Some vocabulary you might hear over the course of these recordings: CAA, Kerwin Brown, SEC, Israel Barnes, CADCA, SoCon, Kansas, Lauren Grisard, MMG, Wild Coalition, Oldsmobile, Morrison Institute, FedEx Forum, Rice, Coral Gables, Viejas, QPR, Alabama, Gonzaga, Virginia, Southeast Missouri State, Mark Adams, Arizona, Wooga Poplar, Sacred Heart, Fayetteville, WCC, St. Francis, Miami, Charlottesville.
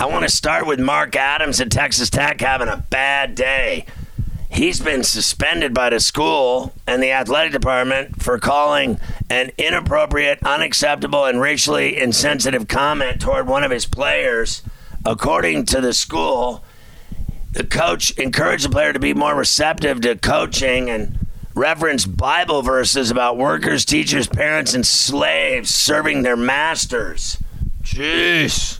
I want to start with Mark Adams at Texas Tech having a bad day. He's been suspended by the school and the athletic department for calling an inappropriate, unacceptable, and racially insensitive comment toward one of his players. According to the school, the coach encouraged the player to be more receptive to coaching and referenced Bible verses about workers, teachers, parents, and slaves serving their masters. Jeez.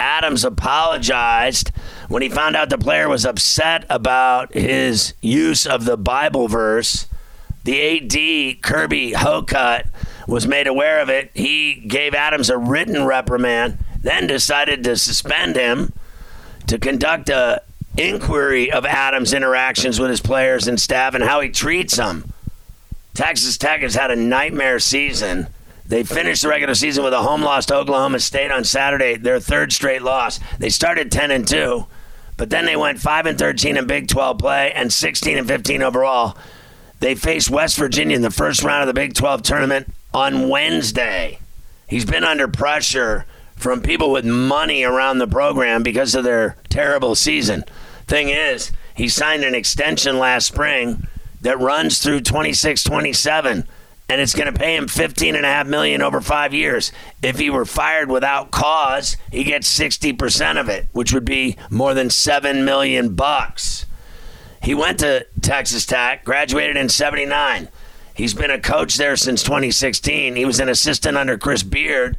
Adams apologized when he found out the player was upset about his use of the Bible verse. The AD, Kirby Hocutt, was made aware of it. He gave Adams a written reprimand, then decided to suspend him to conduct an inquiry of Adams' interactions with his players and staff and how he treats them. Texas Tech has had a nightmare season. They finished the regular season with a home loss to Oklahoma State on Saturday, their third straight loss. They started 10-2, but then they went 5-13 in Big 12 play and 16-15 overall. They faced West Virginia in the first round of the Big 12 tournament on Wednesday. He's been under pressure from people with money around the program because of their terrible season. Thing is, he signed an extension last spring that runs through 26-27. And it's going to pay him $15.5 million over 5 years. If he were fired without cause, he gets 60% of it, which would be more than $7 million. He went to Texas Tech, graduated in 79. He's been a coach there since 2016. He was an assistant under Chris Beard,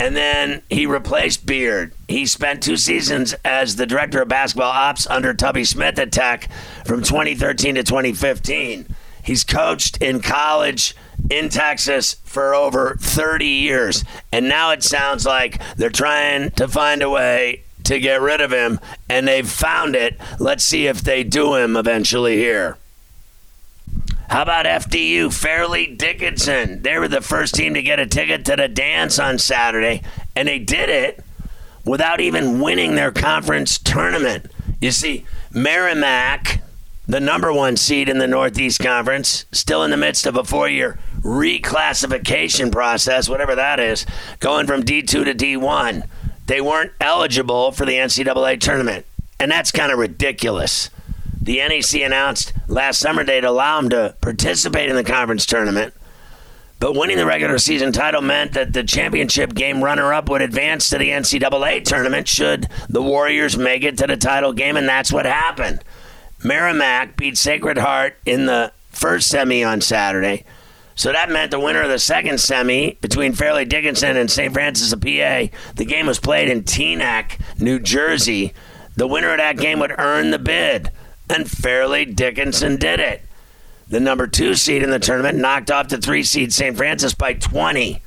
and then he replaced Beard. He spent 2 seasons as the director of basketball ops under Tubby Smith at Tech from 2013 to 2015. He's coached in college in Texas for over 30 years. And now it sounds like they're trying to find a way to get rid of him. And they've found it. Let's see if they do him eventually here. How about FDU, Fairleigh Dickinson? They were the first team to get a ticket to the dance on Saturday. And they did it without even winning their conference tournament. You see, Merrimack, the number one seed in the Northeast Conference, still in the midst of a 4-year reclassification process, whatever that is, going from D2 to D1. They weren't eligible for the NCAA tournament, and that's kind of ridiculous. The NEC announced last summer they'd allow them to participate in the conference tournament, but winning the regular season title meant that the championship game runner-up would advance to the NCAA tournament should the Warriors make it to the title game, and that's what happened. Merrimack beat Sacred Heart in the first semi on Saturday. So that meant the winner of the second semi between Fairleigh Dickinson and St. Francis of PA, the game was played in Teaneck, New Jersey. The winner of that game would earn the bid, and Fairleigh Dickinson did it. The number 2 seed in the tournament knocked off the 3 seed St. Francis by 20.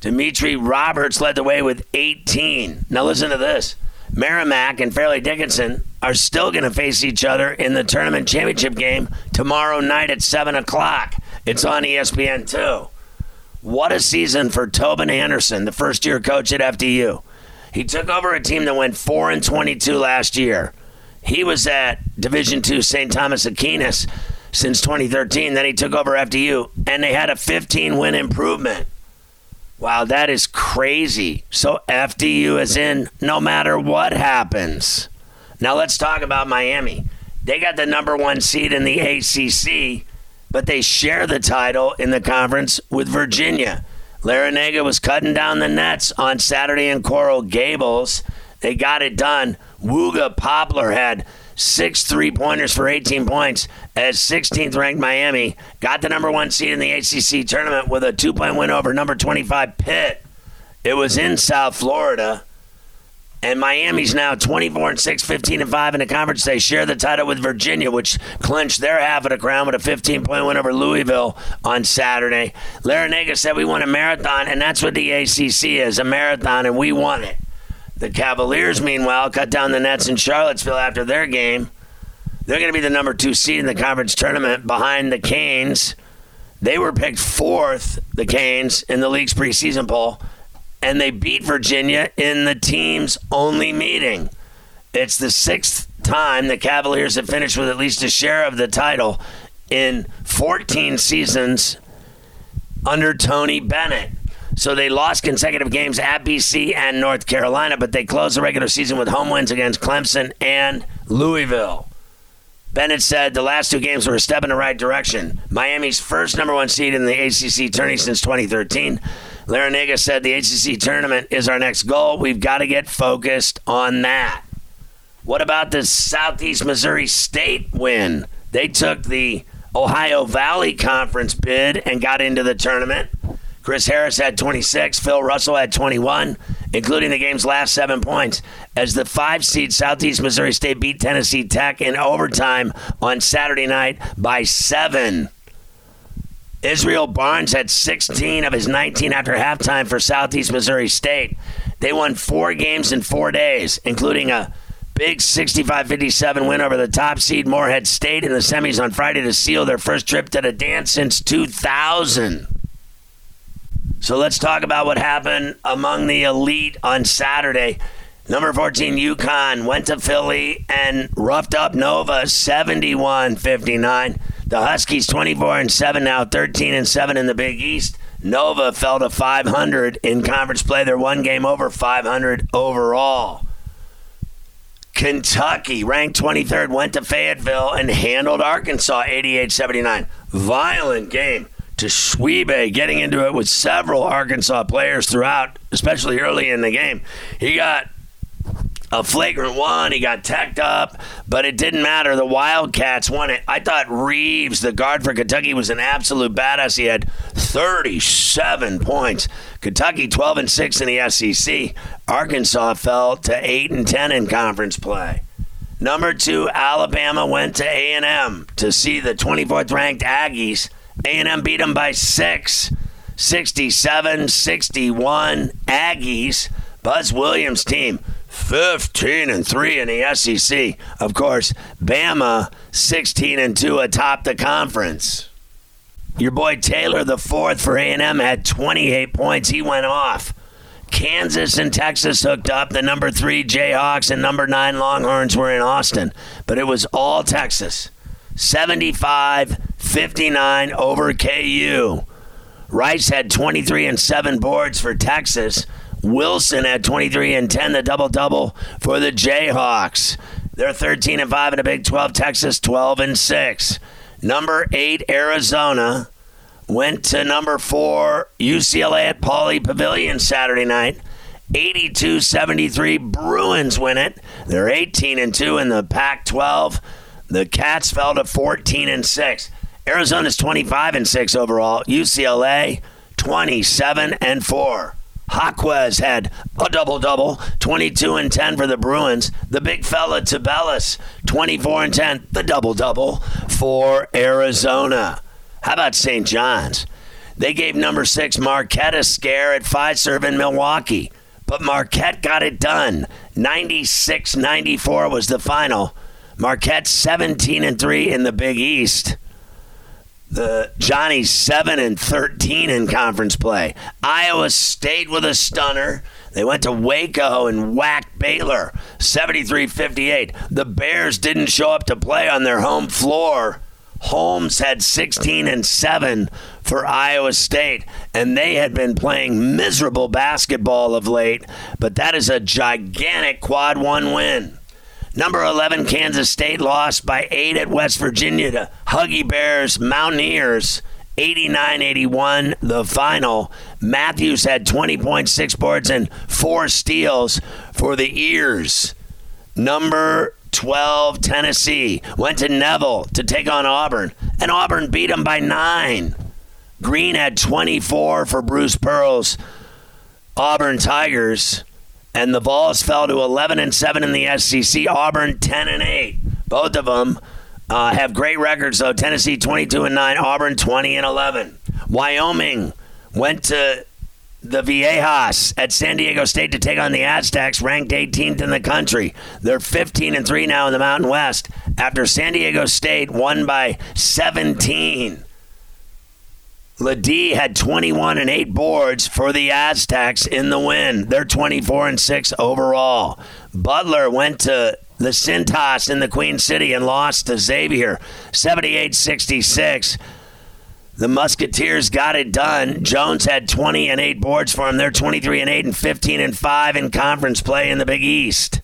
Dimitri Roberts led the way with 18. Now listen to this. Merrimack and Fairleigh Dickinson are still going to face each other in the tournament championship game tomorrow night at 7 o'clock. It's on ESPN2. What a season for Tobin Anderson, the first-year coach at FDU. He took over a team that went 4-22 last year. He was at Division II St. Thomas Aquinas since 2013. Then he took over FDU, and they had a 15-win improvement. Wow, that is crazy. So FDU is in no matter what happens. Now let's talk about Miami. They got the number 1 seed in the ACC, but they share the title in the conference with Virginia. Larrañaga was cutting down the nets on Saturday in Coral Gables. They got it done. Wooga Poplar had 6 3-pointers for 18 points as 16th-ranked Miami got the number one seed in the ACC tournament with a 2-point win over number 25 Pitt. It was in South Florida, and Miami's now 24-6, 15-5 in the conference. They share the title with Virginia, which clinched their half of the crown with a 15-point win over Louisville on Saturday. Larrañaga said, we won a marathon, and that's what the ACC is, a marathon, and we won it. The Cavaliers, meanwhile, cut down the nets in Charlottesville after their game. They're going to be the number 2 seed in the conference tournament behind the Canes. They were picked 4th, the Canes, in the league's preseason poll, and they beat Virginia in the team's only meeting. It's the 6th time the Cavaliers have finished with at least a share of the title in 14 seasons under Tony Bennett. So they lost consecutive games at BC and North Carolina, but they closed the regular season with home wins against Clemson and Louisville. Bennett said the last two games were a step in the right direction. Miami's first number one seed in the ACC tourney since 2013. Larrañaga said the ACC tournament is our next goal. We've got to get focused on that. What about the Southeast Missouri State win? They took the Ohio Valley Conference bid and got into the tournament. Chris Harris had 26, Phil Russell had 21, including the game's last 7 points, as the 5-seed Southeast Missouri State beat Tennessee Tech in overtime on Saturday night by 7. Israel Barnes had 16 of his 19 after halftime for Southeast Missouri State. They won 4 games in 4 days, including a big 65-57 win over the top seed Morehead State in the semis on Friday to seal their first trip to the dance since 2000. So let's talk about what happened among the elite on Saturday. Number 14, UConn, went to Philly and roughed up Nova 71-59. The Huskies 24-7 now, 13-7 in the Big East. Nova fell to 500 in conference play. They're 1 game over 500 overall. Kentucky, ranked 23rd, went to Fayetteville and handled Arkansas 88-79. Violent game. Schwebe getting into it with several Arkansas players throughout, especially early in the game. He got a flagrant one. He got teched up, but it didn't matter. The Wildcats won it. I thought Reeves, the guard for Kentucky, was an absolute badass. He had 37 points. Kentucky 12-6 in the SEC. Arkansas fell to 8-10 in conference play. Number 2, Alabama went to A&M to see the 24th-ranked Aggies. A&M beat them by 6, 67-61. Aggies, Buzz Williams' team, 15-3 in the SEC. Of course, Bama, 16-2 atop the conference. Your boy Taylor, the 4th for A&M, had 28 points. He went off. Kansas and Texas hooked up. The number 3 Jayhawks and number 9 Longhorns were in Austin, but it was all Texas. 75-59 over KU. Rice had 23 and 7 boards for Texas. Wilson had 23 and 10, the double-double for the Jayhawks. They're 13 and 5 in the Big 12. Texas 12 and 6. Number 8 Arizona went to number 4 UCLA at Pauley Pavilion Saturday night. 82-73. Bruins win it. They're 18 and 2 in the Pac-12. The Cats fell to 14-6. Arizona's 25-6 overall. UCLA 27-4. Jaquez had a double-double, 22 and 10 for the Bruins. The big fella Tabellus, 24 and 10, the double-double for Arizona. How about St. John's? They gave number 6 Marquette a scare at Fiserv in Milwaukee, but Marquette got it done. 96-94 was the final. Marquette 17-3 in the Big East. The Johnnies 7-13 in conference play. Iowa State with a stunner. They went to Waco and whacked Baylor 73-58. The Bears didn't show up to play on their home floor. Holmes had 16 and 7 for Iowa State, and they had been playing miserable basketball of late, but that is a gigantic quad one win. Number 11, Kansas State lost by 8 at West Virginia to Huggy Bears Mountaineers 89-81, the final. Matthews had 20.6 boards and 4 steals for the Ears. Number 12, Tennessee, went to Neville to take on Auburn, and Auburn beat him by 9. Green had 24 for Bruce Pearl's Auburn Tigers, and the Vols fell to 11-7 in the SEC. Auburn 10-8. Both of them have great records, though. Tennessee 22-9, Auburn 20-11. Wyoming went to the Viejas at San Diego State to take on the Aztecs, ranked 18th in the country. They're 15-3 now in the Mountain West after San Diego State won by 17. Ledee had 21 and 8 boards for the Aztecs in the win. They're 24-6 overall. Butler went to the Cintas in the Queen City and lost to Xavier, 78-66. The Musketeers got it done. Jones had 20 and 8 boards for him. They're 23-8 and 15-5 in conference play in the Big East.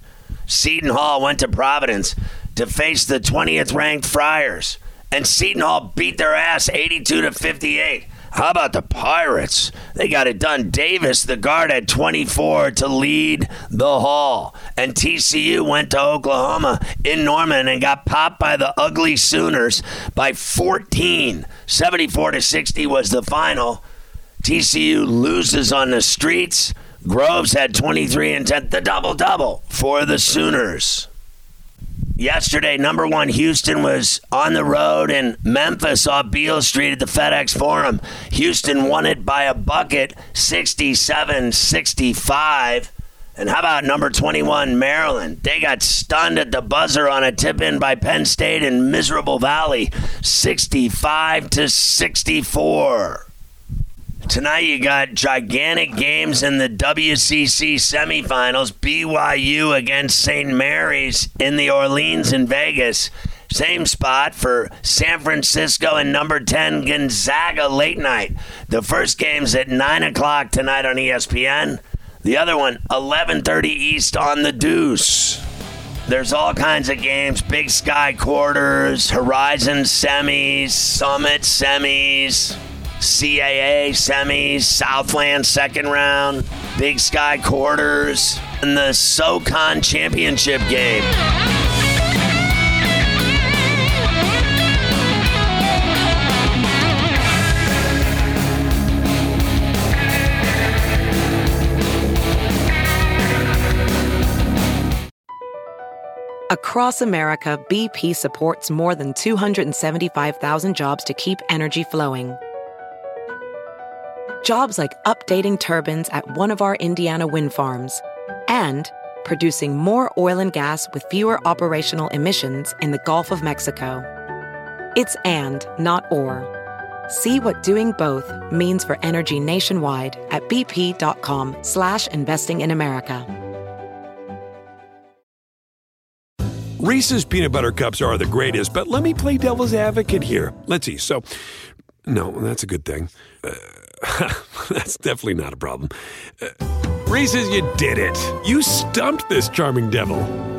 Seton Hall went to Providence to face the 20th-ranked Friars, and Seton Hall beat their ass 82-58. How about the Pirates? They got it done. Davis, the guard, had 24 to lead the Hall. And TCU went to Oklahoma in Norman and got popped by the ugly Sooners by 14. 74-60 was the final. TCU loses on the streets. Groves had 23 and 10, the double-double for the Sooners. Yesterday, number 1 Houston was on the road in Memphis off Beale Street at the FedEx Forum. Houston won it by a bucket, 67-65. And how about number 21, Maryland? They got stunned at the buzzer on a tip-in by Penn State in Miserable Valley, 65-64. Tonight you got gigantic games in the WCC semifinals. BYU against St. Mary's in the Orleans in Vegas. Same spot for San Francisco and number 10 Gonzaga late night. The first game's at 9 o'clock tonight on ESPN. The other one, 11:30 East on the Deuce. There's all kinds of games. Big Sky quarters, Horizon semis, Summit semis, CAA semis, Southland second round, Big Sky quarters, and the SoCon championship game. Across America, BP supports more than 275,000 jobs to keep energy flowing. Jobs like updating turbines at one of our Indiana wind farms, and producing more oil and gas with fewer operational emissions in the Gulf of Mexico. It's and, not or. See what doing both means for energy nationwide at bp.com/investing in America. Reese's Peanut Butter Cups are the greatest, but let me play devil's advocate here. Let's see. So, no, that's a good thing. That's definitely not a problem. Reese's, you did it. You stumped this charming devil.